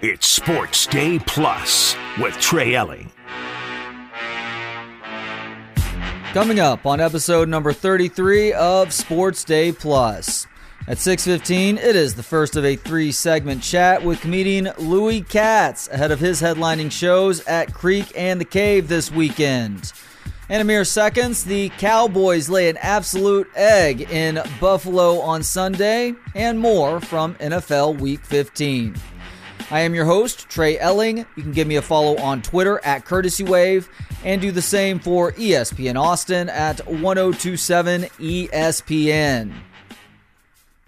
It's Sports Day Plus with Trey Elling. Coming up on episode number 33 of Sports Day Plus. At 6:15, it is the first of a three-segment chat with comedian Louie Katz ahead of his headlining shows at Creek and the Cave this weekend. In a mere seconds, the Cowboys lay an absolute egg in Buffalo on Sunday, and more from NFL Week 15. I am your host, Trey Elling. You can give me a follow on Twitter at Courtesy Wave, and do the same for ESPN Austin at 1027 ESPN.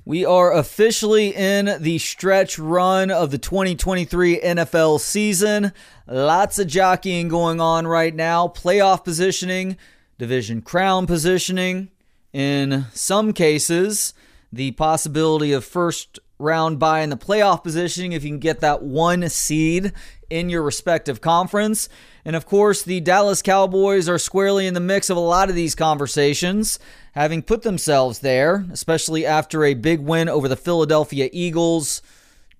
We are officially in the stretch run of the 2023 NFL season. Lots of jockeying going on right now. Playoff positioning, division crown positioning. In some cases, the possibility of first round bye in the playoff positioning if you can get that one seed in your respective conference. And of course, the Dallas Cowboys are squarely in the mix of a lot of these conversations, having put themselves there, especially after a big win over the Philadelphia Eagles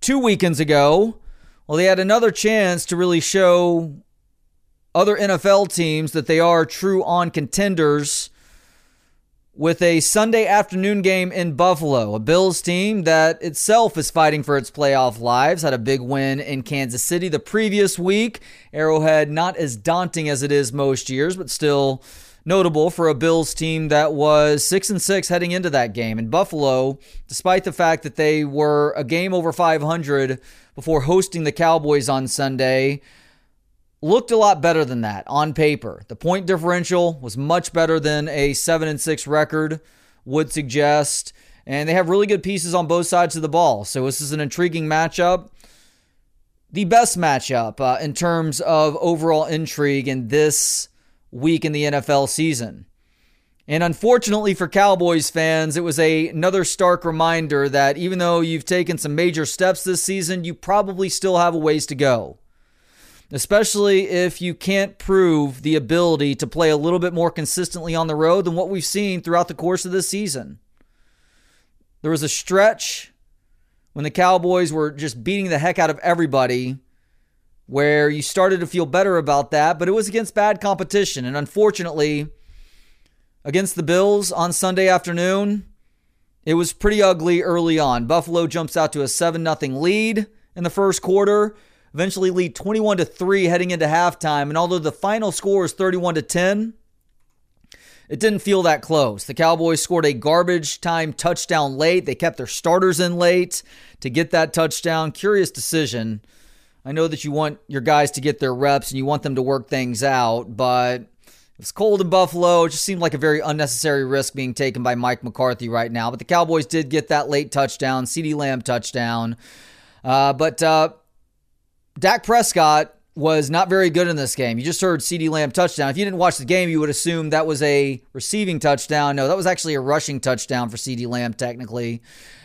2 weekends ago. Well, they had another chance to really show other NFL teams that they are true on contenders with a Sunday afternoon game in Buffalo. A Bills team that itself is fighting for its playoff lives had a big win in Kansas City the previous week. Arrowhead, not as daunting as it is most years, but still notable for a Bills team that was 6-6 heading into that game. And Buffalo, despite the fact that they were a game over 500 before hosting the Cowboys on Sunday, looked a lot better than that on paper. The point differential was much better than a 7-6 record would suggest. And they have really good pieces on both sides of the ball. So this is an intriguing matchup. The best matchup in terms of overall intrigue in this week in the NFL season. And unfortunately for Cowboys fans, it was another stark reminder that even though you've taken some major steps this season, you probably still have a ways to go. Especially if you can't prove the ability to play a little bit more consistently on the road than what we've seen throughout the course of this season. There was a stretch when the Cowboys were just beating the heck out of everybody where you started to feel better about that, but it was against bad competition. And unfortunately, against the Bills on Sunday afternoon, it was pretty ugly early on. Buffalo jumps out to a 7-0 lead in the first quarter, eventually lead 21-3 heading into halftime. And although the final score is 31-10, it didn't feel that close. The Cowboys scored a garbage time touchdown late. They kept their starters in late to get that touchdown. Curious decision. I know that you want your guys to get their reps and you want them to work things out, but it's cold in Buffalo. It just seemed like a very unnecessary risk being taken by Mike McCarthy right now. But the Cowboys did get that late touchdown, CeeDee Lamb touchdown. But Dak Prescott was not very good in this game. You just heard CeeDee Lamb touchdown. If you didn't watch the game, you would assume that was a receiving touchdown. No, that was actually a rushing touchdown for CeeDee Lamb technically.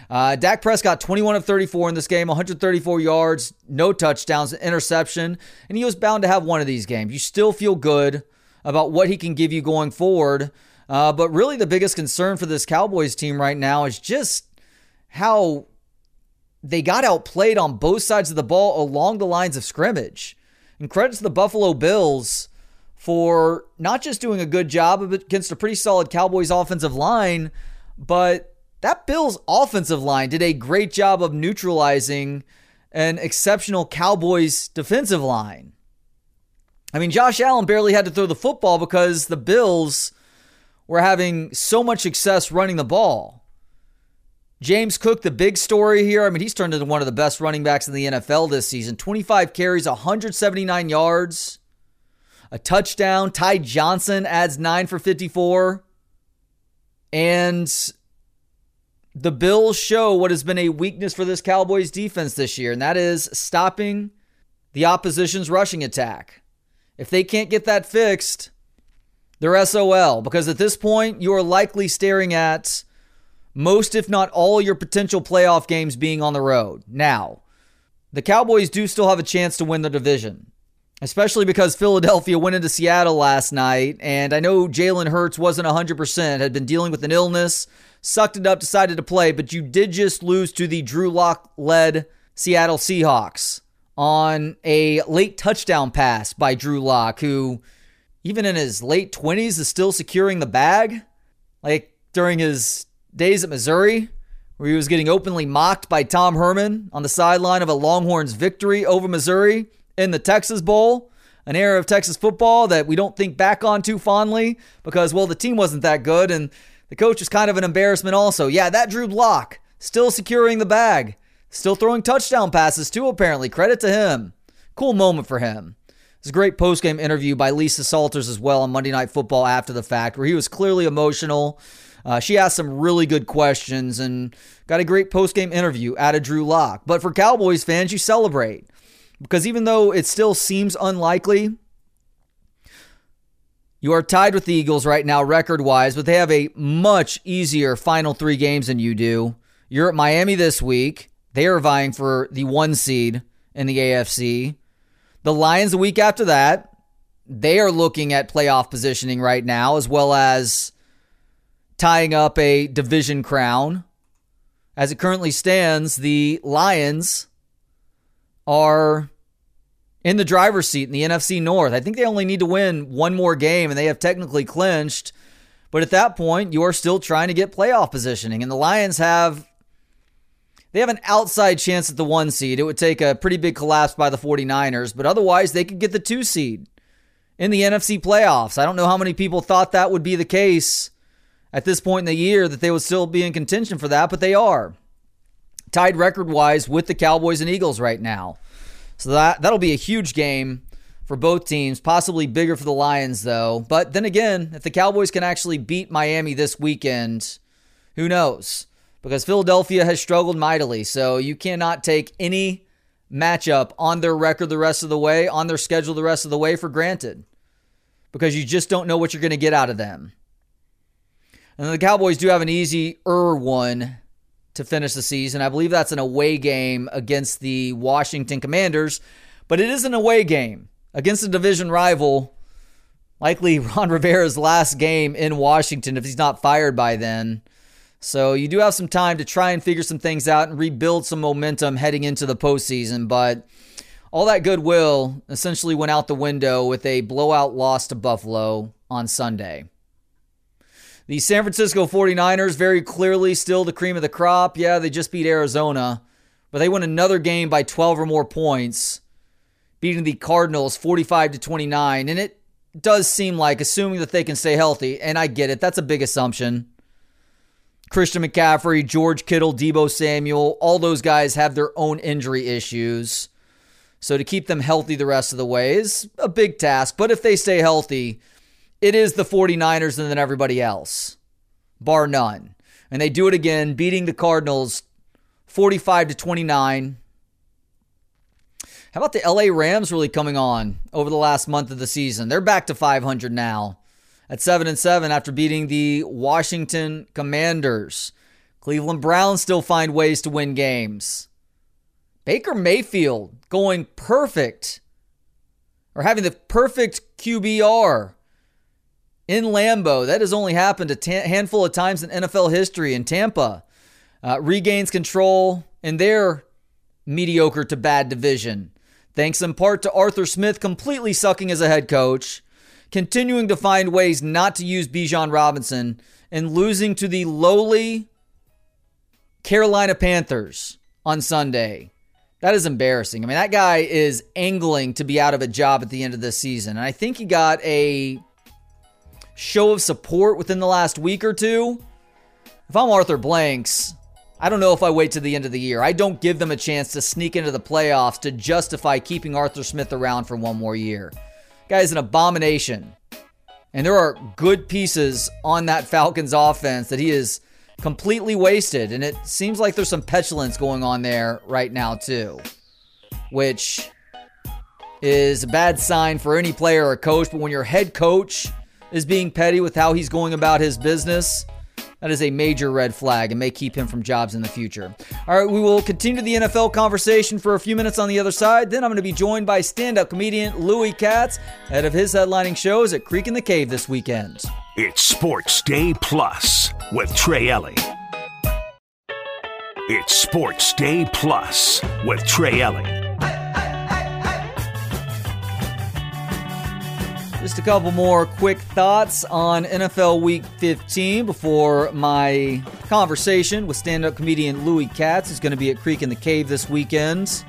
Dak Prescott, 21-34 in this game, 134 yards, no touchdowns, an interception, and he was bound to have one of these games. You still feel good about what he can give you going forward, but really the biggest concern for this Cowboys team right now is just how they got outplayed on both sides of the ball along the lines of scrimmage. And credit to the Buffalo Bills for not just doing a good job against a pretty solid Cowboys offensive line, but that Bills offensive line did a great job of neutralizing an exceptional Cowboys defensive line. I mean, Josh Allen barely had to throw the football because the Bills were having so much success running the ball. James Cook, the big story here. I mean, he's turned into one of the best running backs in the NFL this season. 25 carries, 179 yards, a touchdown. Ty Johnson adds 9 for 54. And the Bills show what has been a weakness for this Cowboys defense this year, and that is stopping the opposition's rushing attack. If they can't get that fixed, they're SOL, because at this point, you are likely staring at most, if not all, your potential playoff games being on the road. Now, the Cowboys do still have a chance to win the division, especially because Philadelphia went into Seattle last night, and I know Jalen Hurts wasn't 100%, had been dealing with an illness, sucked it up, decided to play, but you did just lose to the Drew Lock-led Seattle Seahawks on a late touchdown pass by Drew Lock, who even in his late 20s is still securing the bag. Like during his days at Missouri, where he was getting openly mocked by Tom Herman on the sideline of a Longhorns victory over Missouri in the Texas Bowl, an era of Texas football that we don't think back on too fondly because, well, the team wasn't that good and the coach was kind of an embarrassment also. Yeah, that Drew Lock, still securing the bag, still throwing touchdown passes too, apparently. Credit to him. Cool moment for him. It's a great post-game interview by Lisa Salters as well on Monday Night Football after the fact, where he was clearly emotional. She asked some really good questions and got a great post-game interview out of Drew Lock. But for Cowboys fans, you celebrate, because even though it still seems unlikely, you are tied with the Eagles right now record-wise, but they have a much easier final three games than you do. You're at Miami this week. They are vying for the one seed in the AFC. The Lions the week after that, they are looking at playoff positioning right now, as well as tying up a division crown. As it currently stands, the Lions are in the driver's seat in the NFC North. I think they only need to win one more game, and they have technically clinched. But at that point, you are still trying to get playoff positioning. And the Lions have an outside chance at the one seed. It would take a pretty big collapse by the 49ers, but otherwise they could get the two seed in the NFC playoffs. I don't know how many people thought that would be the case at this point in the year, that they would still be in contention for that, but they are. Tied record-wise with the Cowboys and Eagles right now. So that'll be a huge game for both teams, possibly bigger for the Lions, though. But then again, if the Cowboys can actually beat Miami this weekend, who knows? Because Philadelphia has struggled mightily, so you cannot take any matchup on their record the rest of the way, on their schedule the rest of the way for granted, because you just don't know what you're going to get out of them. And the Cowboys do have an easier one to finish the season. I believe that's an away game against the Washington Commanders, but it is an away game against a division rival, likely Ron Rivera's last game in Washington if he's not fired by then. So you do have some time to try and figure some things out and rebuild some momentum heading into the postseason, but all that goodwill essentially went out the window with a blowout loss to Buffalo on Sunday. The San Francisco 49ers, very clearly still the cream of the crop. Yeah, they just beat Arizona, but they won another game by 12 or more points, beating the Cardinals 45-29. And it does seem like, assuming that they can stay healthy, and I get it, that's a big assumption. Christian McCaffrey, George Kittle, Deebo Samuel, all those guys have their own injury issues. So to keep them healthy the rest of the way is a big task. But if they stay healthy, it is the 49ers and then everybody else, bar none. And they do it again, beating the Cardinals 45-29. How about the LA Rams really coming on over the last month of the season? They're back to 500 now at 7-7 after beating the Washington Commanders. Cleveland Browns still find ways to win games. Baker Mayfield going perfect, or having the perfect QBR in Lambeau. That has only happened a handful of times in NFL history. In Tampa, regains control in their mediocre to bad division, thanks in part to Arthur Smith completely sucking as a head coach, continuing to find ways not to use Bijan Robinson, and losing to the lowly Carolina Panthers on Sunday. That is embarrassing. I mean, that guy is angling to be out of a job at the end of this season. And I think he got a show of support within the last week or two. If I'm Arthur Blanks, I don't know if I wait to the end of the year. I don't give them a chance to sneak into the playoffs to justify keeping Arthur Smith around for one more year. Guy's an abomination. And there are good pieces on that Falcons offense that he is completely wasted. And it seems like there's some petulance going on there right now too, which is a bad sign for any player or coach. But when your head coach is being petty with how he's going about his business, that is a major red flag and may keep him from jobs in the future. All right, we will continue the NFL conversation for a few minutes on the other side. Then I'm going to be joined by stand-up comedian Louie Katz, head of his headlining shows at Creek in the Cave this weekend. It's Sports Day Plus with Trey Elling. It's Sports Day Plus with Trey Elling. Just a couple more quick thoughts on NFL Week 15 before my conversation with stand-up comedian Louie Katz, who's going to be at Creek in the Cave this weekend.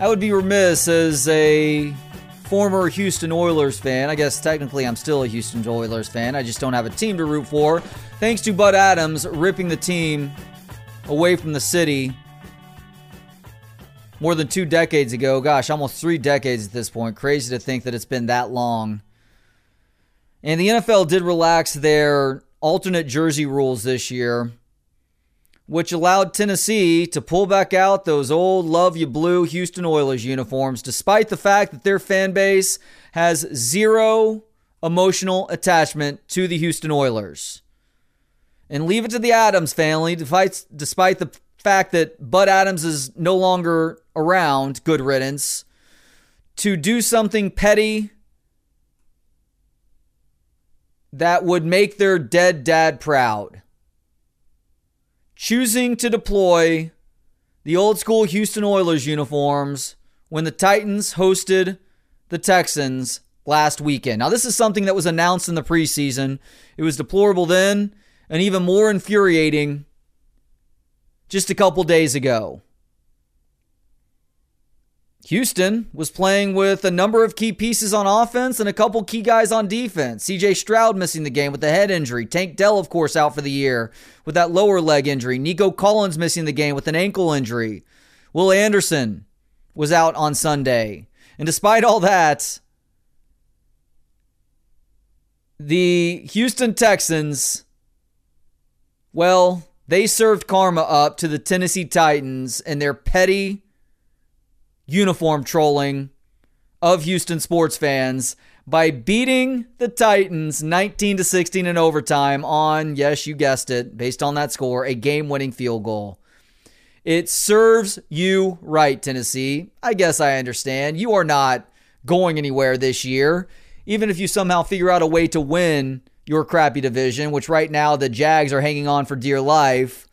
I would be remiss as a former Houston Oilers fan. I guess technically I'm still a Houston Oilers fan. I just don't have a team to root for. Thanks to Bud Adams ripping the team away from the city more than 2 decades ago. Gosh, almost 3 decades at this point. Crazy to think that it's been that long. And the NFL did relax their alternate jersey rules this year, which allowed Tennessee to pull back out those old Love You Blue Houston Oilers uniforms, despite the fact that their fan base has zero emotional attachment to the Houston Oilers. And leave it to the Adams family, despite the fact that Bud Adams is no longer around, good riddance, to do something petty that would make their dead dad proud. Choosing to deploy the old school Houston Oilers uniforms when the Titans hosted the Texans last weekend. Now, this is something that was announced in the preseason. It was deplorable then, and even more infuriating just a couple days ago. Houston was playing with a number of key pieces on offense and a couple key guys on defense. C.J. Stroud missing the game with a head injury. Tank Dell, of course, out for the year with that lower leg injury. Nico Collins missing the game with an ankle injury. Will Anderson was out on Sunday. And despite all that, the Houston Texans, well, they served karma up to the Tennessee Titans and their petty uniform trolling of Houston sports fans by beating the Titans 19-16 in overtime on, yes, you guessed it, based on that score, a game-winning field goal. It serves you right, Tennessee. I guess I understand. You are not going anywhere this year. Even if you somehow figure out a way to win your crappy division, which right now the Jags are hanging on for dear life,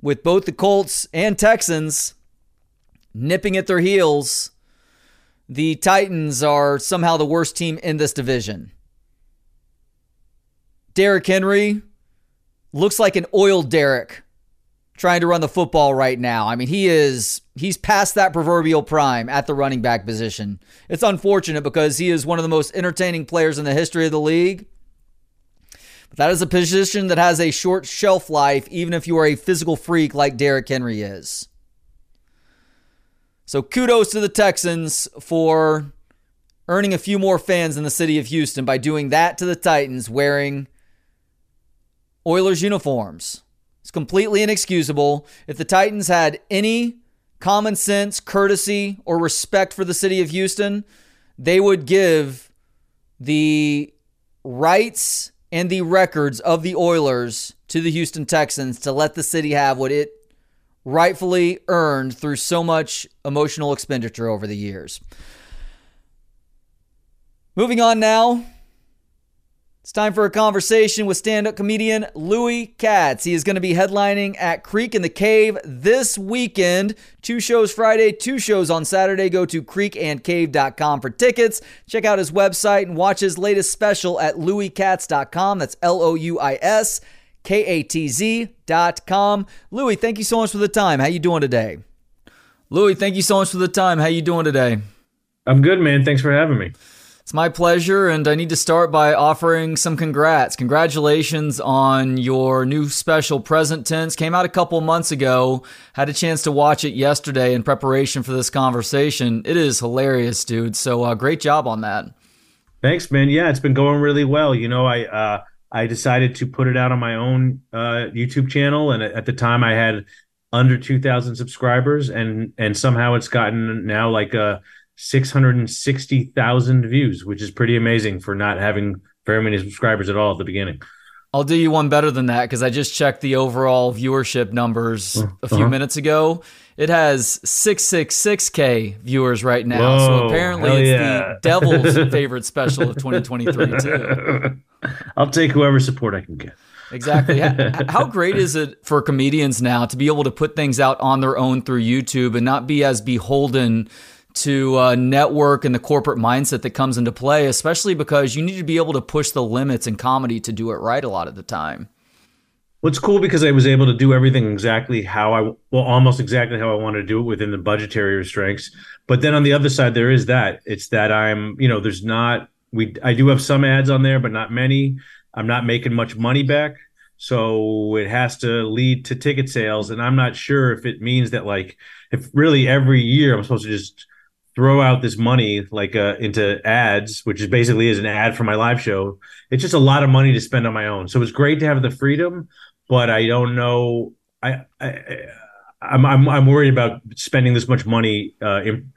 with both the Colts and Texans nipping at their heels, the Titans are somehow the worst team in this division. Derrick Henry looks like an oiled Derrick trying to run the football right now. I mean, he's past that proverbial prime at the running back position. It's unfortunate because he is one of the most entertaining players in the history of the league. But that is a position that has a short shelf life, even if you are a physical freak like Derrick Henry is. So kudos to the Texans for earning a few more fans in the city of Houston by doing that to the Titans wearing Oilers uniforms. It's completely inexcusable. If the Titans had any common sense, courtesy, or respect for the city of Houston, they would give the rights and the records of the Oilers to the Houston Texans to let the city have what it rightfully earned through so much emotional expenditure over the years. Moving on now, it's time for a conversation with stand-up comedian Louie Katz. He is going to be headlining at Creek in the Cave this weekend. 2 shows Friday, 2 shows on Saturday. Go to creekandcave.com for tickets. Check out his website and watch his latest special at louiekatz.com. That's L-O-U-I-S. Katz.com. Louie, thank you so much for the time. How you doing today? I'm good, man. Thanks for having me. It's my pleasure, and I need to start by offering some congrats. Congratulations on your new special, Present Tense. Came out a couple months ago. Had a chance to watch it yesterday in preparation for this conversation. It is hilarious, dude. So great job on that. Thanks, man. Yeah, it's been going really well. You know, I decided to put it out on my own YouTube channel, and at the time I had under 2,000 subscribers, and somehow it's gotten now like 660,000 views, which is pretty amazing for not having very many subscribers at all at the beginning. I'll do you one better than that because I just checked the overall viewership numbers a few minutes ago. It has 666K viewers right now. Whoa, so apparently it's the devil's favorite special of 2023 too. I'll take whoever support I can get. Exactly. How great is it for comedians now to be able to put things out on their own through YouTube and not be as beholden to network and the corporate mindset that comes into play, especially because you need to be able to push the limits in comedy to do it right a lot of the time. Well, it's cool because I was able to do everything exactly how I, well, almost exactly how I wanted to do it within the budgetary restraints. But then on the other side, there is that. It's that I'm, you know, there's not, I do have some ads on there, but not many. I'm not making much money back. So it has to lead to ticket sales. And I'm not sure if it means that, like, if really every year I'm supposed to just throw out this money like into ads, which is basically is an ad for my live show. It's just a lot of money to spend on my own. So it's great to have the freedom, but I don't know. I'm worried about spending this much money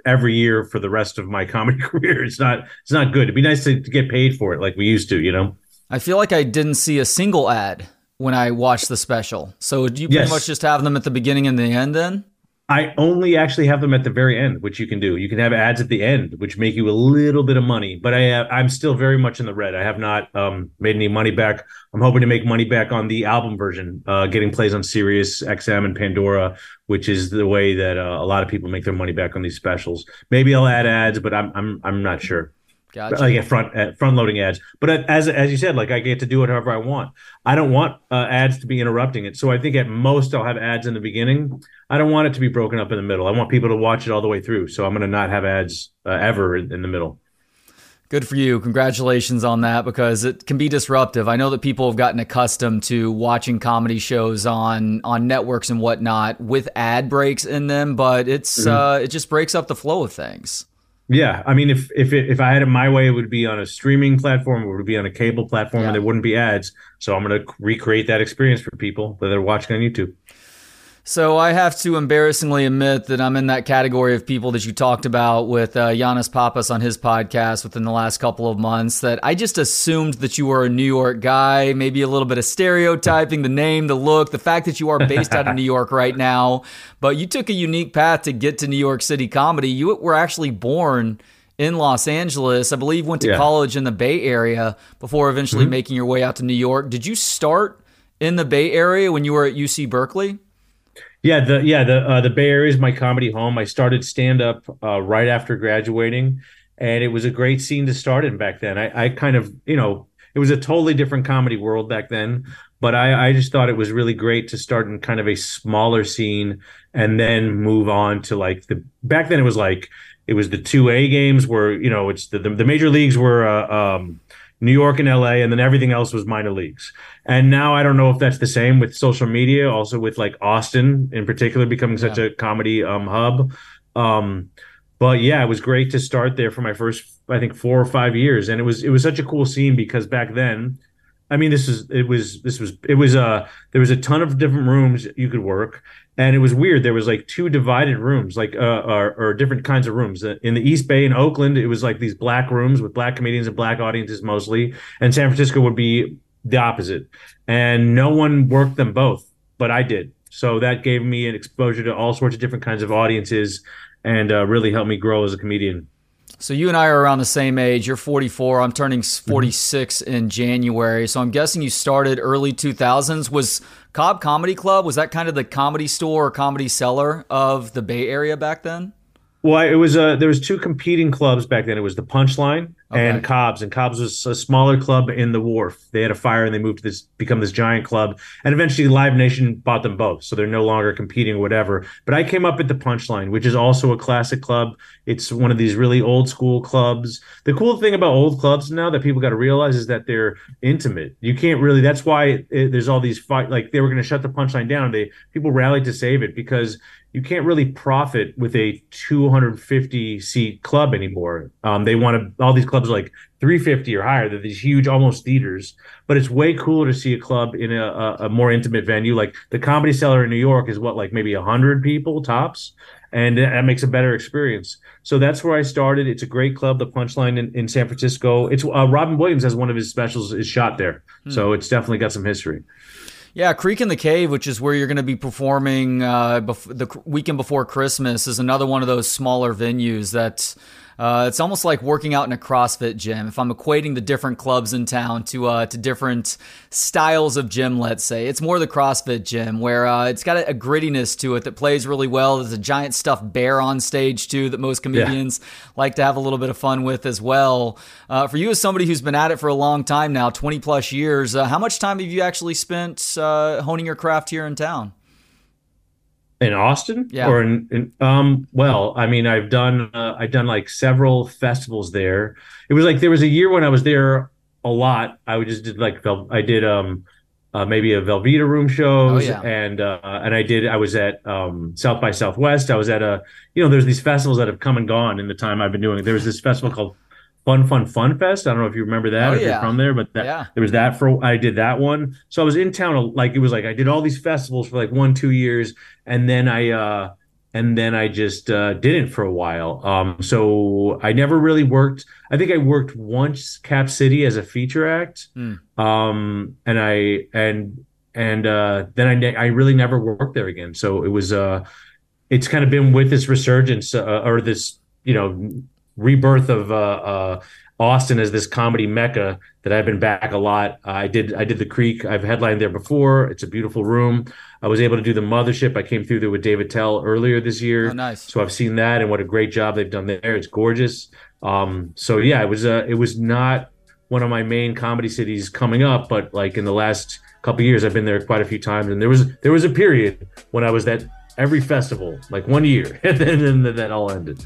every year for the rest of my comedy career. It's not good. It'd be nice to get paid for it like we used to, you know? I feel like I didn't see a single ad when I watched the special. So do you pretty much just have them at the beginning and the end then? I only actually have them at the very end, which you can do. You can have ads at the end, which make you a little bit of money. But I'm still very much in the red. I have not made any money back. I'm hoping to make money back on the album version, getting plays on Sirius XM and Pandora, which is the way that a lot of people make their money back on these specials. Maybe I'll add ads, but I'm not sure. Gotcha. Like front loading ads. But as you said, like I get to do it however I want. I don't want ads to be interrupting it. So I think at most I'll have ads in the beginning. I don't want it to be broken up in the middle. I want people to watch it all the way through. So I'm going to not have ads ever in the middle. Good for you. Congratulations on that, because it can be disruptive. I know that people have gotten accustomed to watching comedy shows on networks and whatnot with ad breaks in them, but it just breaks up the flow of things. Yeah, I mean, if I had it my way, it would be on a streaming platform, it would be on a cable platform, and there wouldn't be ads. So I'm going to recreate that experience for people that are watching on YouTube. So I have to embarrassingly admit that I'm in that category of people that you talked about with Giannis Papas on his podcast within the last couple of months, that I just assumed that you were a New York guy, maybe a little bit of stereotyping, the name, the look, the fact that you are based out of New York right now. But you took a unique path to get to New York City comedy. You were actually born in Los Angeles, I believe, went to college in the Bay Area before eventually making your way out to New York. Did you start in the Bay Area when you were at UC Berkeley? The Bay Area is my comedy home. I started stand-up right after graduating, and it was a great scene to start in back then. I kind of, you know, it was a totally different comedy world back then, but I just thought it was really great to start in kind of a smaller scene and then move on to like back then it was the 2A games where, you know, it's the major leagues were New York and LA, and then everything else was minor leagues. And now I don't know if that's the same with social media, also with like Austin in particular becoming such a comedy hub. But yeah, it was great to start there for my first, I think, 4 or 5 years. And it was such a cool scene because back then, I mean, there was a ton of different rooms you could work. And it was weird. There was like two divided rooms, like or different kinds of rooms. In the East Bay in Oakland, it was like these black rooms with black comedians and black audiences mostly. And San Francisco would be the opposite. And no one worked them both, but I did. So that gave me an exposure to all sorts of different kinds of audiences and really helped me grow as a comedian. So you and I are around the same age. You're 44. I'm turning 46 in January. So I'm guessing you started early 2000s. Was Cobb Comedy Club, was that kind of the Comedy Store or Comedy Cellar of the Bay Area back then? Well, it was there was two competing clubs back then. It was the Punchline and Cobbs. And Cobbs was a smaller club in the Wharf. They had a fire and they moved to become this giant club. And eventually Live Nation bought them both. So they're no longer competing or whatever. But I came up at the Punchline, which is also a classic club. It's one of these really old school clubs. The cool thing about old clubs now that people got to realize is that they're intimate. You can't really, that's why there's all these fights. Like they were going to shut the Punchline down. People rallied to save it because you can't really profit with a 250 seat club anymore. They want to, all these clubs are like 350 or higher. They're these huge, almost theaters, but it's way cooler to see a club in a more intimate venue. Like the Comedy Cellar in New York is what, like maybe 100 people tops. And that makes a better experience. So that's where I started. It's a great club, the Punchline in San Francisco. It's Robin Williams has one of his specials is shot there. So it's definitely got some history. Yeah, Creek and the Cave, which is where you're going to be performing the weekend before Christmas, is another one of those smaller venues that It's almost like working out in a CrossFit gym. If I'm equating the different clubs in town to different styles of gym, let's say, it's more the CrossFit gym where it's got a grittiness to it that plays really well. There's a giant stuffed bear on stage too that most comedians like to have a little bit of fun with as well. For you as somebody who's been at it for a long time now, 20 plus years, how much time have you actually spent honing your craft here in town? In Austin? Yeah. Or well, I mean, I've done like several festivals there. It was like, there was a year when I was there a lot. I just did like, I did, maybe a Velveeta Room shows. Oh, yeah. I was at, South by Southwest. I was at there's these festivals that have come and gone in the time I've been doing it. There was this festival called Fun Fest. I don't know if you remember that, if you're from there, but there was that I did that one. So I was in town, like, it was like I did all these festivals for like 1-2 years, and then I just didn't for a while. So I never really worked. I think I worked once Cap City as a feature act, then I really never worked there again. So it was it's kind of been with this resurgence or this rebirth of Austin as this comedy mecca that I've been back a lot. I did the Creek. I've headlined there before. It's a beautiful room. I was able to do the Mothership. I came through there with David Tell earlier this year. Oh, nice. So I've seen that, and what a great job they've done there. It's gorgeous. So yeah, it was not one of my main comedy cities coming up, but like in the last couple of years, I've been there quite a few times. And there was a period when I was at every festival, like 1 year, and then that all ended.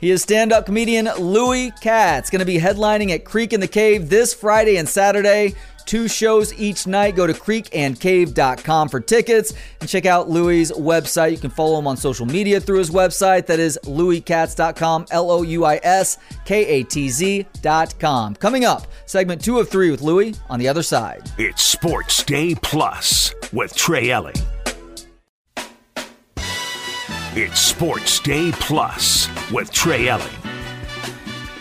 He is stand-up comedian Louie Katz, going to be headlining at Creek in the Cave this Friday and Saturday. 2 shows each night. Go to creekandcave.com for tickets and check out Louie's website. You can follow him on social media through his website. That is louiskatz.com, LOUISKATZ.com. Coming up, segment 2 of 3 with Louie on the other side. It's Sports Day Plus with Trey Elling. It's Sports Day Plus with Trey Elling.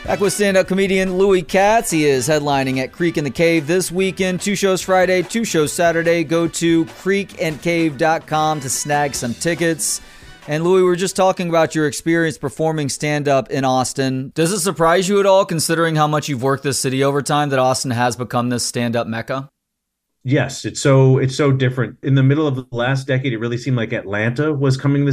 Back with stand-up comedian Louie Katz. He is headlining at Creek in the Cave this weekend. 2 shows Friday, 2 shows Saturday. Go to creekandcave.com to snag some tickets. And Louie, we were just talking about your experience performing stand-up in Austin. Does it surprise you at all, considering how much you've worked this city over time, that Austin has become this stand-up mecca? Yes, it's so different. In the middle of the last decade, it really seemed like Atlanta was becoming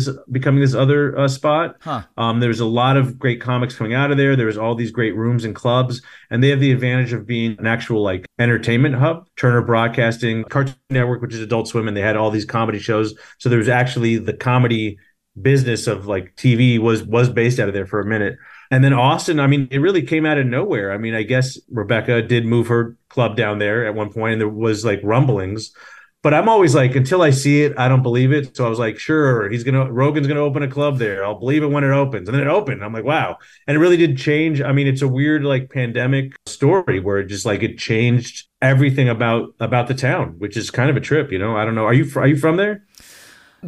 this other spot. Huh. There was a lot of great comics coming out of there. There was all these great rooms and clubs, and they have the advantage of being an actual like entertainment hub. Turner Broadcasting, Cartoon Network, which is Adult Swim, and they had all these comedy shows. So there was actually the comedy business of like TV was based out of there for a minute. And then Austin, I mean, it really came out of nowhere. I mean, I guess Rebecca did move her club down there at one point, and there was like rumblings. But I'm always like, until I see it, I don't believe it. So I was like, sure, Rogan's going to open a club there. I'll believe it when it opens. And then it opened. I'm like, wow. And it really did change. I mean, it's a weird like pandemic story where it just like it changed everything about the town, which is kind of a trip, I don't know. Are you from there?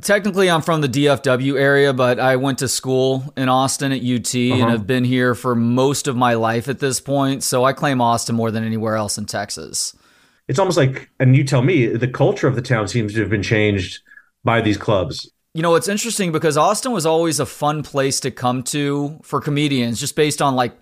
Technically, I'm from the DFW area, but I went to school in Austin at UT and have been here for most of my life at this point. So I claim Austin more than anywhere else in Texas. It's almost like, and you tell me, the culture of the town seems to have been changed by these clubs. You know, it's interesting because Austin was always a fun place to come to for comedians, just based on like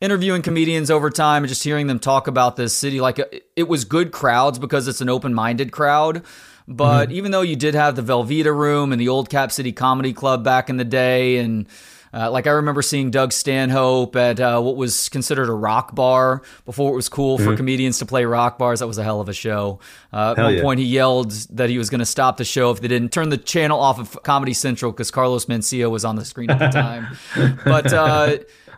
interviewing comedians over time and just hearing them talk about this city. Like it was good crowds because it's an open-minded crowd. But even though you did have the Velveeta Room and the old Cap City Comedy Club back in the day, and I remember seeing Doug Stanhope at what was considered a rock bar before it was cool for comedians to play rock bars. That was a hell of a show. At one point, he yelled that he was going to stop the show if they didn't turn the channel off of Comedy Central because Carlos Mencia was on the screen at the time. But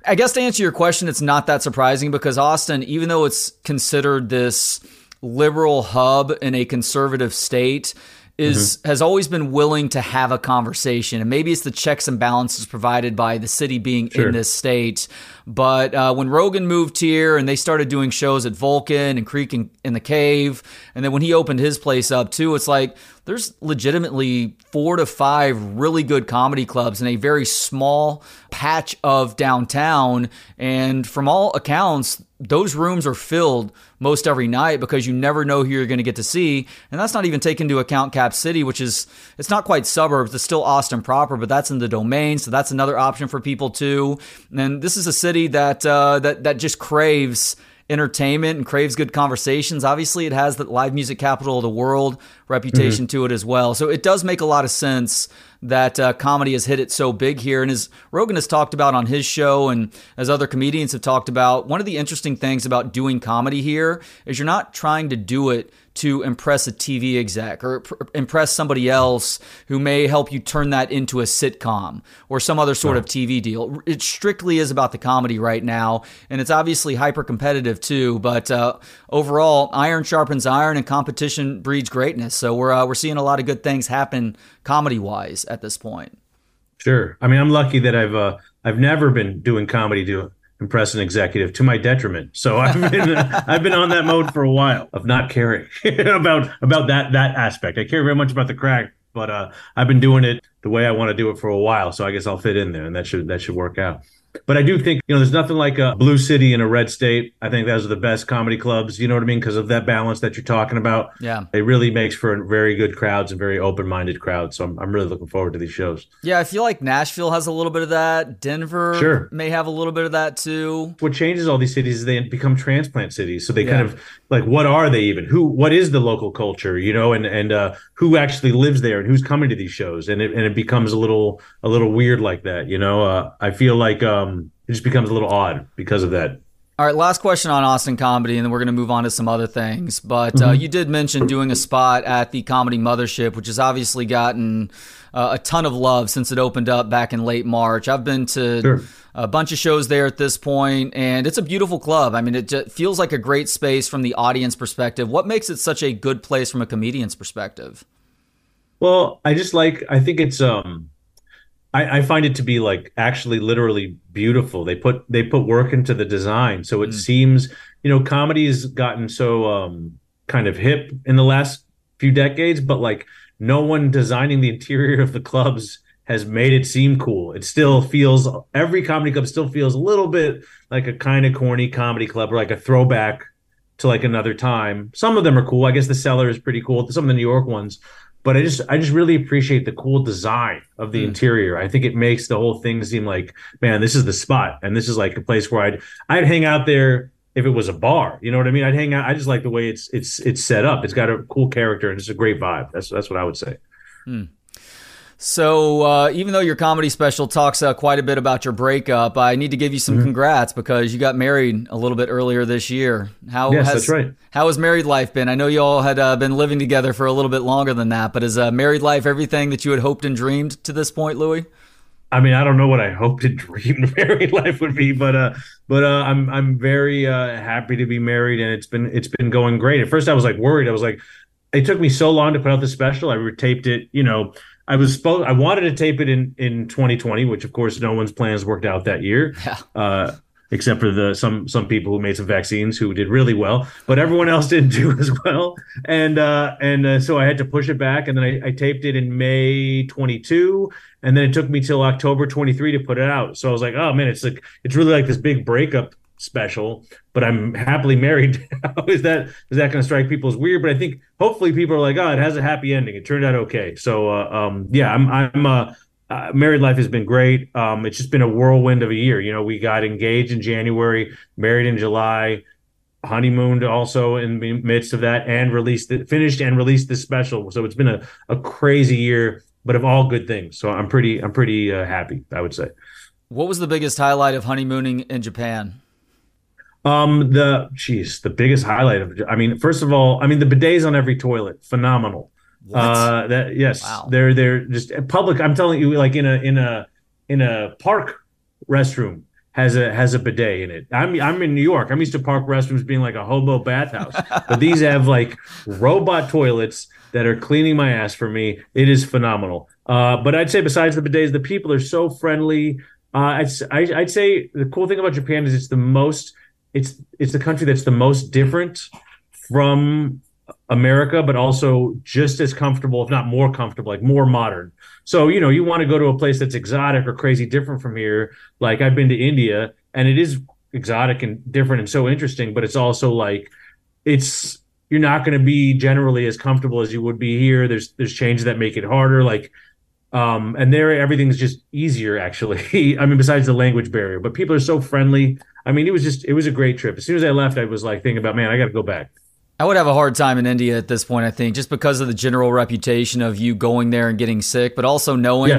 I guess to answer your question, it's not that surprising because Austin, even though it's considered this liberal hub in a conservative state, has always been willing to have a conversation. And maybe it's the checks and balances provided by the city being in this state. But when Rogan moved here and they started doing shows at Vulcan and Creek in the Cave, and then when he opened his place up too, it's like there's legitimately 4 to 5 really good comedy clubs in a very small patch of downtown. And from all accounts, those rooms are filled most every night because you never know who you're going to get to see. And that's not even taken into account Cap City, which is, it's not quite suburbs. It's still Austin proper, but that's in the Domain. So that's another option for people too. And this is a city that, that just craves entertainment and craves good conversations. Obviously, it has the live music capital of the world reputation to it as well. So it does make a lot of sense that comedy has hit it so big here. And as Rogan has talked about on his show and as other comedians have talked about, one of the interesting things about doing comedy here is you're not trying to do it to impress a TV exec or impress somebody else who may help you turn that into a sitcom or some other sort of TV deal. It strictly is about the comedy right now. And it's obviously hyper-competitive too. But overall, iron sharpens iron and competition breeds greatness. So we're seeing a lot of good things happen comedy-wise at this point. Sure. I mean, I'm lucky that I've never been doing comedy to impress an executive, to my detriment. So I've been I've been on that mode for a while of not caring about that aspect. I care very much about the crack, but I've been doing it the way I want to do it for a while. So I guess I'll fit in there, and that should work out. But I do think, there's nothing like a blue city in a red state. I think those are the best comedy clubs, you know what I mean? Because of that balance that you're talking about. Yeah. It really makes for very good crowds and very open-minded crowds. So I'm really looking forward to these shows. Yeah, I feel like Nashville has a little bit of that. Denver may have a little bit of that too. What changes all these cities is they become transplant cities. So they kind of, like, what are they even? What is the local culture, and who actually lives there and who's coming to these shows? And it becomes a little weird like that, I feel like... it just becomes a little odd because of that. All right, last question on Austin comedy, and then we're going to move on to some other things. But you did mention doing a spot at the Comedy Mothership, which has obviously gotten a ton of love since it opened up back in late March. I've been to a bunch of shows there at this point, and it's a beautiful club. I mean, it just feels like a great space from the audience perspective. What makes it such a good place from a comedian's perspective? Well, I think it's... I find it to be like actually literally beautiful. They put work into the design. So it seems, comedy's gotten so kind of hip in the last few decades, but like no one designing the interior of the clubs has made it seem cool. It still feels, every comedy club still feels a little bit like a kind of corny comedy club or like a throwback to like another time. Some of them are cool. I guess the Cellar is pretty cool. Some of the New York ones. But I just really appreciate the cool design of the interior. I think it makes the whole thing seem like, man, this is the spot. And this is like a place where I'd hang out there if it was a bar. You know what I mean? I'd hang out. I just like the way it's set up. It's got a cool character and it's a great vibe. That's what I would say. So even though your comedy special talks quite a bit about your breakup, I need to give you some congrats because you got married a little bit earlier this year. How has married life been? I know you all had been living together for a little bit longer than that, but is married life everything that you had hoped and dreamed to this point, Louie? I mean, I don't know what I hoped and dreamed married life would be, but I'm very happy to be married, and it's been going great. At first, I was like worried. I was like, it took me so long to put out the special. I retaped it, I wanted to tape it in 2020, which of course no one's plans worked out that year, except for some people who made some vaccines who did really well, but everyone else didn't do as well. And so I had to push it back, and then I taped it in May 22, and then it took me till October 23 to put it out. So I was like, oh man, it's really like this big breakup special, but I'm happily married now. Is that going to strike people as weird? But I think hopefully people are like, oh, it has a happy ending. It turned out okay. So I'm married life has been great. It's just been a whirlwind of a year. We got engaged in January, married in July, honeymooned also in the midst of that, and finished and released this special. So it's been a crazy year, but of all good things. So I'm pretty happy, I would say. What was the biggest highlight of honeymooning in Japan? The biggest highlight of, first of all, the bidets on every toilet, phenomenal. What? They're just public. I'm telling you, like in a park restroom has a bidet in it. I'm in New York. I'm used to park restrooms being like a hobo bathhouse, but these have like robot toilets that are cleaning my ass for me. It is phenomenal. But I'd say besides the bidets, the people are so friendly. I'd say the cool thing about Japan is it's the country that's the most different from America, but also just as comfortable, if not more comfortable, like more modern. So, you know, you want to go to a place that's exotic or crazy different from here. Like I've been to India and it is exotic and different and so interesting, but it's also like, it's, you're not going to be generally as comfortable as you would be here. There's changes that make it harder. Like, and there, everything's just easier actually. I mean, besides the language barrier, but people are so friendly. I mean, it was a great trip. As soon as I left, I was like thinking about, man, I got to go back. I would have a hard time in India at this point, I think, just because of the general reputation of you going there and getting sick, but also knowing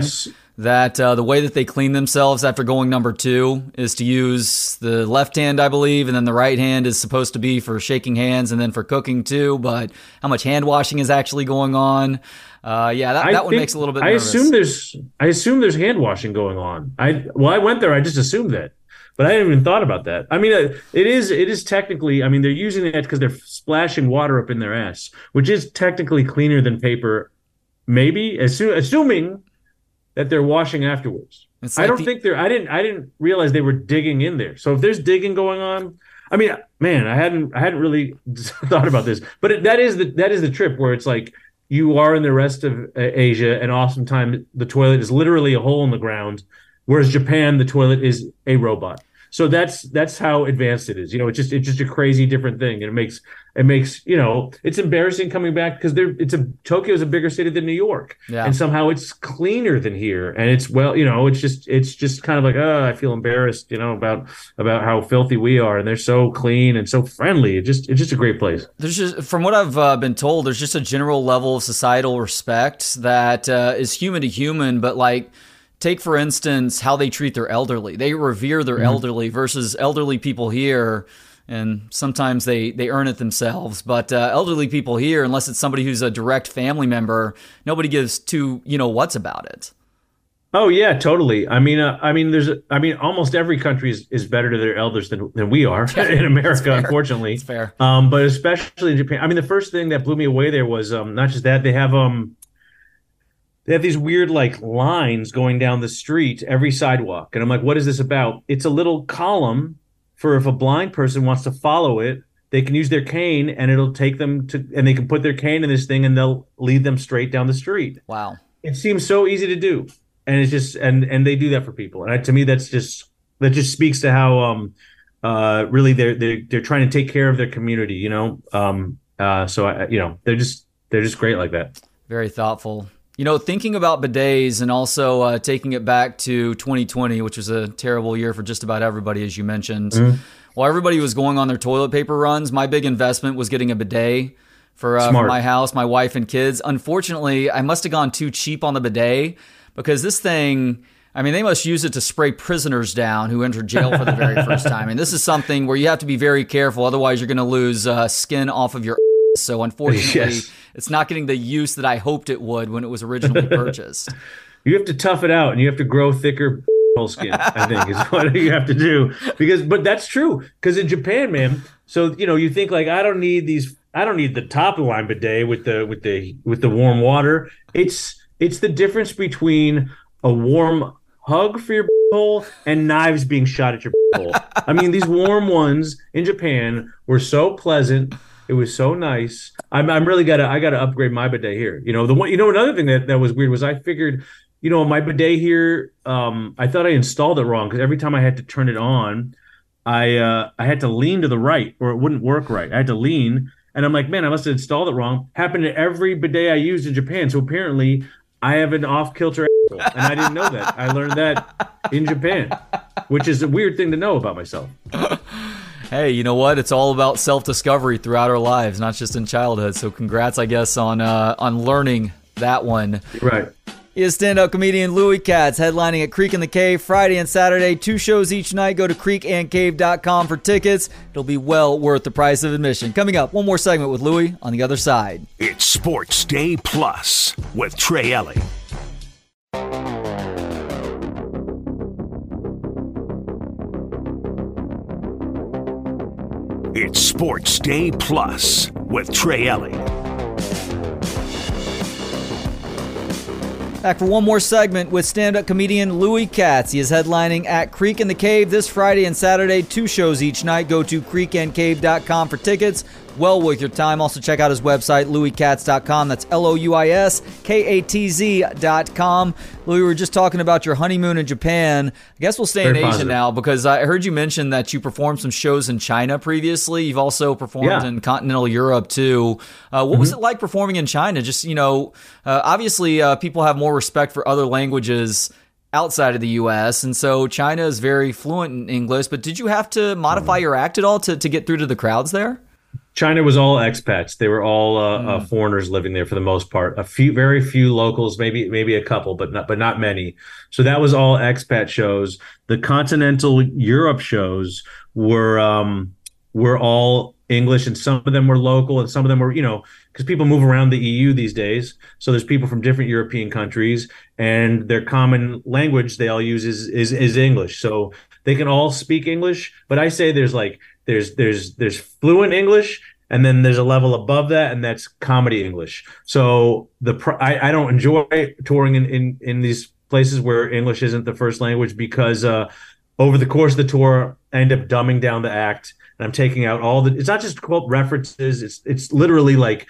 that the way that they clean themselves after going number two is to use the left hand, I believe, and then the right hand is supposed to be for shaking hands and then for cooking too, but how much hand washing is actually going on. That one makes a little bit nervous. I assume there's hand washing going on. I went there, I just assumed that. But I hadn't even thought about that. I mean, it is technically, I mean, they're using that because they're splashing water up in their ass, which is technically cleaner than paper, maybe, assuming that they're washing afterwards. Like I don't think they're, I didn't realize they were digging in there. So if there's digging going on, I mean, man, I hadn't really thought about this, but that is the trip where it's like you are in the rest of Asia and oftentimes the toilet is literally a hole in the ground. Whereas Japan, the toilet is a robot. So that's how advanced it is. You know, it's just a crazy different thing, and it makes you know, it's embarrassing coming back because Tokyo is a bigger city than New York, and somehow it's cleaner than here, and it's well, you know, it's just kind of like I feel embarrassed, you know, about how filthy we are, and they're so clean and so friendly. It's just a great place. There's just, from what I've been told, there's just a general level of societal respect that is human to human, but like. Take, for instance, how they treat their elderly. They revere their elderly versus elderly people here, and sometimes they earn it themselves. But elderly people here, unless it's somebody who's a direct family member, nobody gives two, you know, what's about it. Oh yeah, totally. I mean, almost every country is better to their elders than we are in America, unfortunately. It's fair. But especially in Japan. I mean, the first thing that blew me away there was not just that they have They have these weird like lines going down the street, every sidewalk. And I'm like, what is this about? It's a little column for if a blind person wants to follow it, they can use their cane and it'll take them to, and they can put their cane in this thing and they'll lead them straight down the street. Wow. It seems so easy to do. And it's just, and they do that for people. And to me, that just speaks to how really they're trying to take care of their community, you know? They're just great like that. Very thoughtful. You know, thinking about bidets and also taking it back to 2020, which was a terrible year for just about everybody, as you mentioned. Mm-hmm. While everybody was going on their toilet paper runs, my big investment was getting a bidet for my house, my wife, and kids. Unfortunately, I must have gone too cheap on the bidet because this thing... I mean, they must use it to spray prisoners down who entered jail for the very first time. And this is something where you have to be very careful. Otherwise, you're going to lose skin off of your... So unfortunately, It's not getting the use that I hoped it would when it was originally purchased. You have to tough it out and you have to grow thicker skin, I think, is what you have to do. But that's true. Because in Japan, man, so, you know, you think like, I don't need the top of the line bidet with the warm water. It's the difference between a warm hug for your hole and knives being shot at your hole. I mean, these warm ones in Japan were so pleasant. It was so nice. I gotta upgrade my bidet here. You know, another thing that was weird was I figured, you know, my bidet here, I thought I installed it wrong because every time I had to turn it on, I had to lean to the right or it wouldn't work right. I had to lean and I'm like, man, I must have installed it wrong. Happened to every bidet I used in Japan. So apparently I have an off-kilter asshole, and I didn't know that. I learned that in Japan, which is a weird thing to know about myself. Hey, you know what? It's all about self-discovery throughout our lives, not just in childhood. So congrats, I guess, on learning that one. Right. He is stand-up comedian Louie Katz, headlining at Creek and the Cave Friday and Saturday. 2 shows each night. Go to creekandcave.com for tickets. It'll be well worth the price of admission. Coming up, one more segment with Louie on the other side. It's Sports Day Plus with Trey Elling. It's Sports Day Plus with Trey Elling. Back for one more segment with stand-up comedian Louie Katz. He is headlining at Creek in the Cave this Friday and Saturday. 2 shows each night. Go to creekandcave.com for tickets. well worth your time. Also, check out his website, louiekatz.com. That's louieskatz.com. Louie, we were just talking about your honeymoon in Japan. I guess we'll stay in Asia now, because I heard you mention that you performed some shows in China previously. You've also performed in continental Europe, too. What was it like performing in China? Just, you know, obviously people have more respect for other languages outside of the U.S., and so China is very fluent in English, but did you have to modify your act at all to get through to the crowds there? China was all expats. They were all foreigners living there for the most part. A few, very few locals, maybe a couple, but not many. So that was all expat shows. The continental Europe shows were all English, and some of them were local, and some of them were, you know, because people move around the EU these days. So there's people from different European countries, and their common language they all use is English. So they can all speak English, but I say there's fluent English, and then there's a level above that, and that's comedy English. So I don't enjoy touring in these places where English isn't the first language, because over the course of the tour, I end up dumbing down the act. And I'm taking out all the, it's not just quote references, it's literally like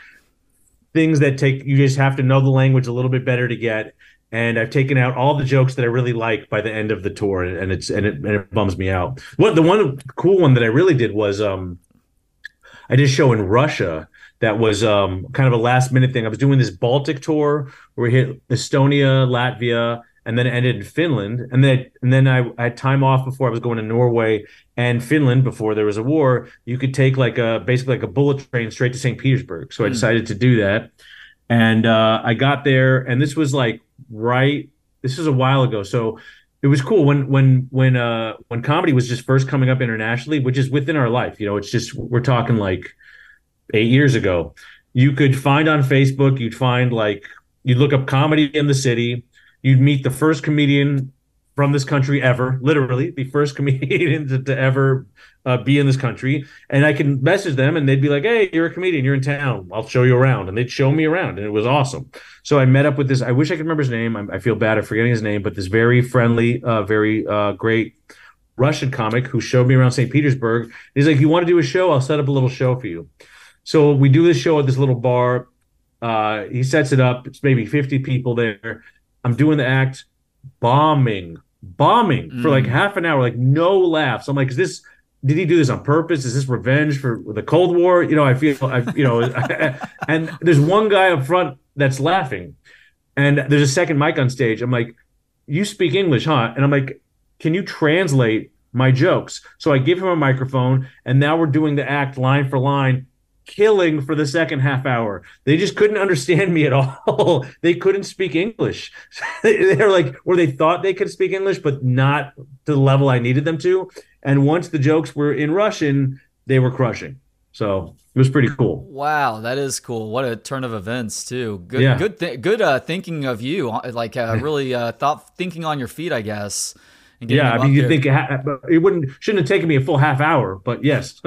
things that take, you just have to know the language a little bit better to get. And I've taken out all the jokes that I really like by the end of the tour, and it bums me out. The cool one that I really did was I did a show in Russia that was kind of a last minute thing. I was doing this Baltic tour where we hit Estonia, Latvia, and then it ended in Finland. And then I had time off before I was going to Norway and Finland before there was a war. You could take basically a bullet train straight to St. Petersburg. So I decided to do that. And I got there, and this was this was a while ago. So it was cool when comedy was just first coming up internationally, which is within our life. You know, it's just, we're talking like 8 years ago. You could find on Facebook, you'd look up comedy in the city. You'd meet the first comedian from this country ever, literally the first comedian to ever be in this country. And I can message them, and they'd be like, hey, you're a comedian, you're in town, I'll show you around. And they'd show me around, and it was awesome. So I met up with this, I wish I could remember his name, I feel bad at forgetting his name, but this very friendly, very great Russian comic who showed me around St. Petersburg. And he's like, you want to do a show? I'll set up a little show for you. So we do this show at this little bar. He sets it up. It's maybe 50 people there. I'm doing the act, bombing for like half an hour, like no laughs. I'm like, did he do this on purpose? Is this revenge for the Cold War? You know, and there's one guy up front that's laughing, and there's a second mic on stage. I'm like, you speak English, huh? And I'm like, can you translate my jokes? So I give him a microphone, and now we're doing the act line for line, killing for the second half hour. They just couldn't understand me at all. They couldn't speak English. They're like, or they thought they could speak English, but not to the level I needed them to. And once the jokes were in Russian, they were crushing. So it was pretty cool. Wow, that is cool. What a turn of events, too. Good thinking of you. Like really thinking on your feet, I guess. Yeah, I mean, you think it shouldn't have taken me a full half hour, but yes.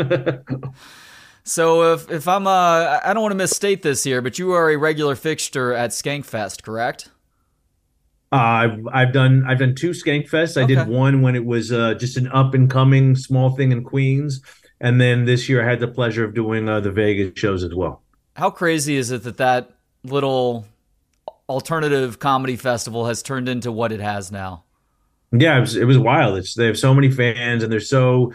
So if I'm I don't want to misstate this here, but you are a regular fixture at Skankfest, correct? I've done two Skankfests. I did one when it was just an up and coming small thing in Queens, and then this year I had the pleasure of doing the Vegas shows as well. How crazy is it that little alternative comedy festival has turned into what it has now? Yeah, it was wild. They have so many fans, and they're so.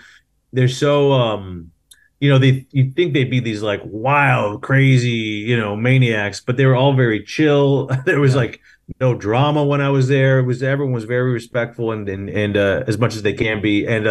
You know, you'd think they'd be these like wild, crazy, you know, maniacs, but they were all very chill. There was like no drama when I was there. It was, everyone was very respectful and as much as they can be. And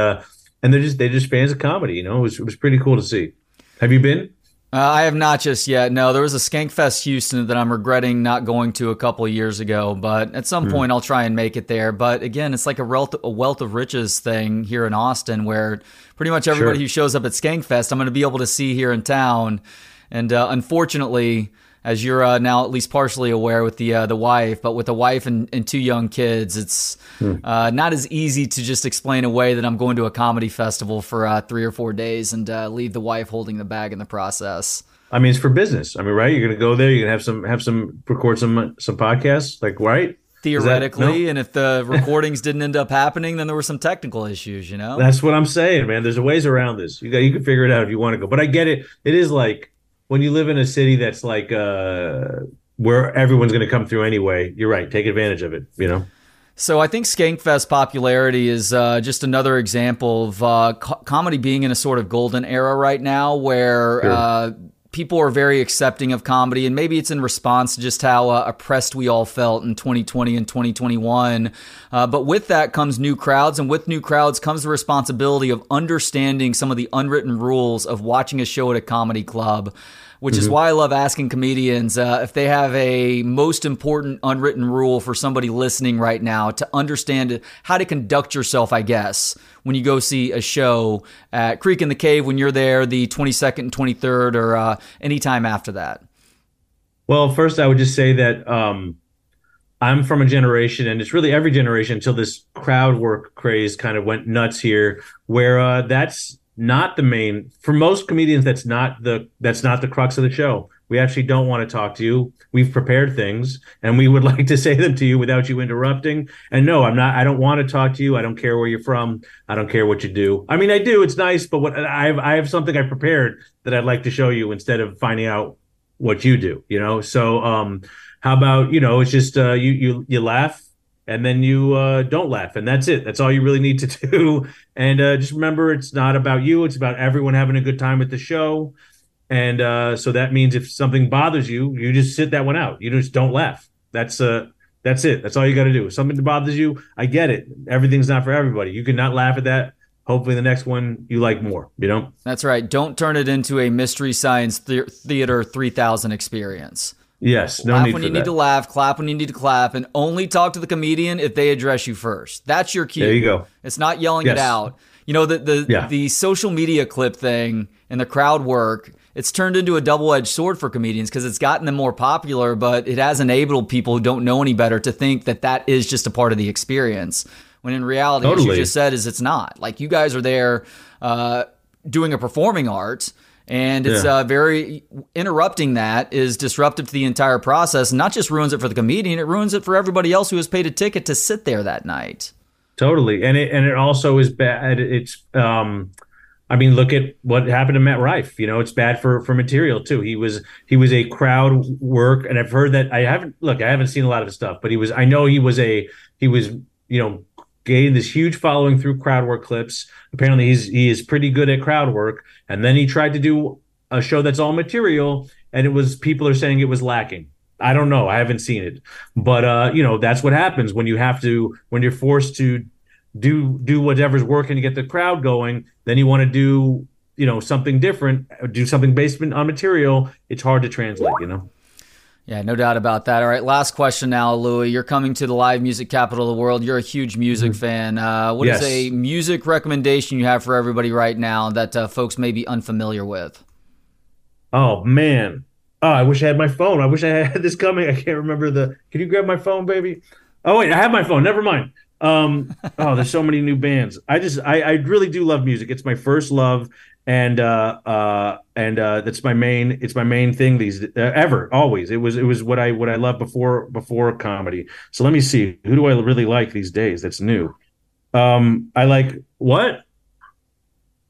they're just fans of comedy, you know. It was pretty cool to see. Have you been? I have not just yet. No, there was a Skankfest Houston that I'm regretting not going to a couple of years ago, but at some point I'll try and make it there. But again, it's like a wealth of riches thing here in Austin, where pretty much everybody who shows up at Skankfest, I'm going to be able to see here in town. And unfortunately, as you're now at least partially aware with the wife, but with a wife and two young kids, it's not as easy to just explain away that I'm going to a comedy festival for 3 or 4 days and leave the wife holding the bag in the process. I mean, it's for business. I mean, right? You're going to go there. You're going to have some record some podcasts, like, right? theoretically. No? And if the recordings didn't end up happening, then there were some technical issues, you know? That's what I'm saying, man. There's ways around this. You can figure it out if you want to go. But I get it. It is like when you live in a city that's like where everyone's going to come through anyway, you're right. Take advantage of it, you know? So I think Skankfest popularity is just another example of comedy being in a sort of golden era right now where people are very accepting of comedy, and maybe it's in response to just how oppressed we all felt in 2020 and 2021. But with that comes new crowds, and with new crowds comes the responsibility of understanding some of the unwritten rules of watching a show at a comedy club, which is why I love asking comedians if they have a most important unwritten rule for somebody listening right now to understand how to conduct yourself, I guess, when you go see a show at Creek in the Cave when you're there the 22nd and 23rd or any time after that. Well, first I would just say that I'm from a generation, and it's really every generation until this crowd work craze kind of went nuts here, where that's not the main, for most comedians, that's not the crux of the show. We actually don't want to talk to you. We've prepared things and we would like to say them to you without you interrupting. And no, I don't want to talk to you. I don't care where you're from. I don't care what you do. I mean, I do, it's nice, but what I have something I prepared that I'd like to show you instead of finding out what you do, you know? So, how about, you know, it's just, you laugh, and then you don't laugh, and that's it. That's all you really need to do. And just remember, it's not about you. It's about everyone having a good time at the show. And so that means if something bothers you, you just sit that one out. You just don't laugh. That's it. That's all you got to do. If something bothers you, I get it. Everything's not for everybody. You can not laugh at that. Hopefully the next one you like more, you know? That's right. Don't turn it into a Mystery Science Theater 3000 experience. Yes, no need for that. Laugh when you need to laugh, clap when you need to clap, and only talk to the comedian if they address you first. That's your cue. There you go. It's not yelling it out. You know, the social media clip thing and the crowd work, it's turned into a double-edged sword for comedians because it's gotten them more popular, but it has enabled people who don't know any better to think that that is just a part of the experience. When in reality, what you just said is it's not. Like, you guys are there doing a performing art, and it's very interrupting that is disruptive to the entire process, and not just ruins it for the comedian, it ruins it for everybody else who has paid a ticket to sit there that night. Totally. And it also is bad. It's I mean, look at what happened to Matt Rife. You know, it's bad for material too. He was a crowd work, and I've heard that I haven't seen a lot of his stuff, but he was, you know, gained this huge following through crowd work clips. Apparently, he is pretty good at crowd work. And then he tried to do a show that's all material, and people are saying it was lacking. I don't know. I haven't seen it, but you know, that's what happens when you when you're forced to do whatever's working to get the crowd going. Then you want to do, you know, something different, do something based on material. It's hard to translate, you know. Yeah, no doubt about that. All right, last question now, Louie. You're coming to the live music capital of the world. You're a huge music fan. What is a music recommendation you have for everybody right now that folks may be unfamiliar with? Oh, man. Oh, I wish I had my phone. I wish I had this coming. I can't remember Can you grab my phone, baby? Oh, wait, I have my phone. Never mind. There's so many new bands. I really do love music. It's my first love. And that's my main thing ever, always. It was what I loved before comedy. So let me see, who do I really like these days that's new? I like what?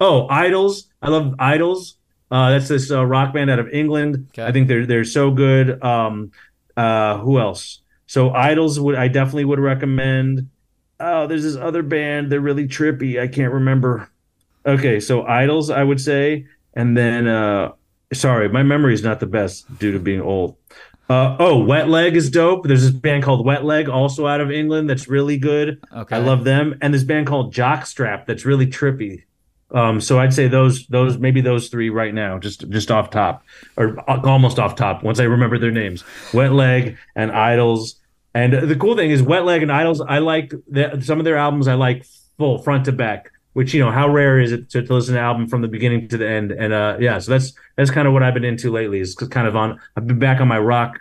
Oh, Idols. I love Idols. That's this rock band out of England. Okay. I think they're so good. Who else? So Idols I definitely would recommend. Oh, there's this other band. They're really trippy. I can't remember. Okay, so Idols, I would say, and then sorry, my memory is not the best due to being old. Wet Leg is dope. There's this band called Wet Leg, also out of England, that's really good. Okay, I love them. And this band called Jockstrap, that's really trippy. So I'd say those three right now, just off top, or almost off top. Once I remember their names, Wet Leg and Idols. And the cool thing is, Wet Leg and Idols, I like some of their albums. I like full front to back. Which, you know, how rare is it to listen to an album from the beginning to the end? And so that's kind of what I've been into lately. Is kind of I've been back on my rock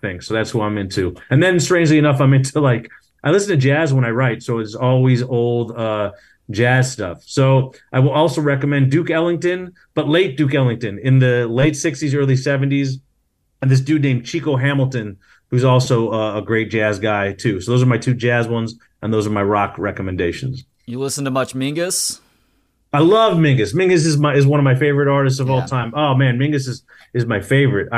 thing. So that's who I'm into. And then strangely enough, I'm into I listen to jazz when I write, so it's always old jazz stuff. So I will also recommend Duke Ellington, but late Duke Ellington in the late '60s, early '70s, and this dude named Chico Hamilton who's also a great jazz guy too. So those are my two jazz ones, and those are my rock recommendations. You listen to much Mingus? I love Mingus. Mingus is one of my favorite artists of all time. Oh man, Mingus is my favorite.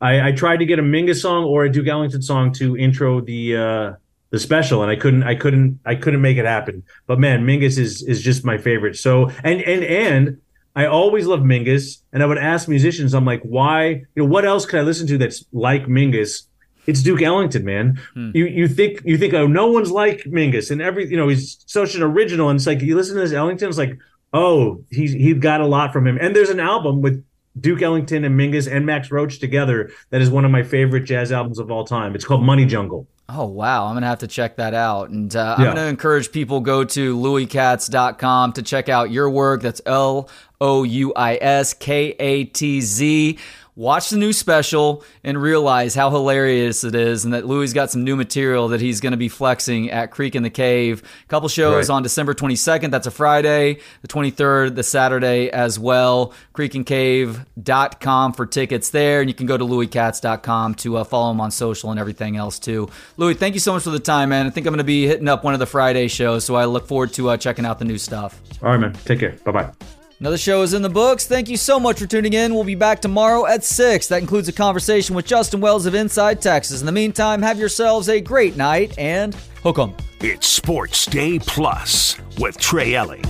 I tried to get a Mingus song or a Duke Ellington song to intro the special, and I couldn't make it happen. But man, Mingus is just my favorite. So and I always loved Mingus, and I would ask musicians, I'm like, why, what else could I listen to that's like Mingus? It's Duke Ellington, man. You think, oh, no one's like Mingus, and he's such an original. And it's like, you listen to this Ellington, it's like, oh, he got a lot from him. And there's an album with Duke Ellington and Mingus and Max Roach together that is one of my favorite jazz albums of all time. It's called Money Jungle. Oh, wow. I'm going to have to check that out. And I'm going to encourage people go to louiekatz.com to check out your work. That's LouiskatZ. Watch the new special and realize how hilarious it is, and that Louie's got some new material that he's going to be flexing at Creek in the Cave. A couple shows on December 22nd. That's a Friday. The 23rd, the Saturday as well. creekandcave.com for tickets there. And you can go to louiekatz.com to follow him on social and everything else too. Louie, thank you so much for the time, man. I think I'm going to be hitting up one of the Friday shows, so I look forward to checking out the new stuff. All right, man. Take care. Bye-bye. Another show is in the books. Thank you so much for tuning in. We'll be back tomorrow at 6. That includes a conversation with Justin Wells of Inside Texas. In the meantime, have yourselves a great night and hook 'em. It's Sports Day Plus with Trey Elling.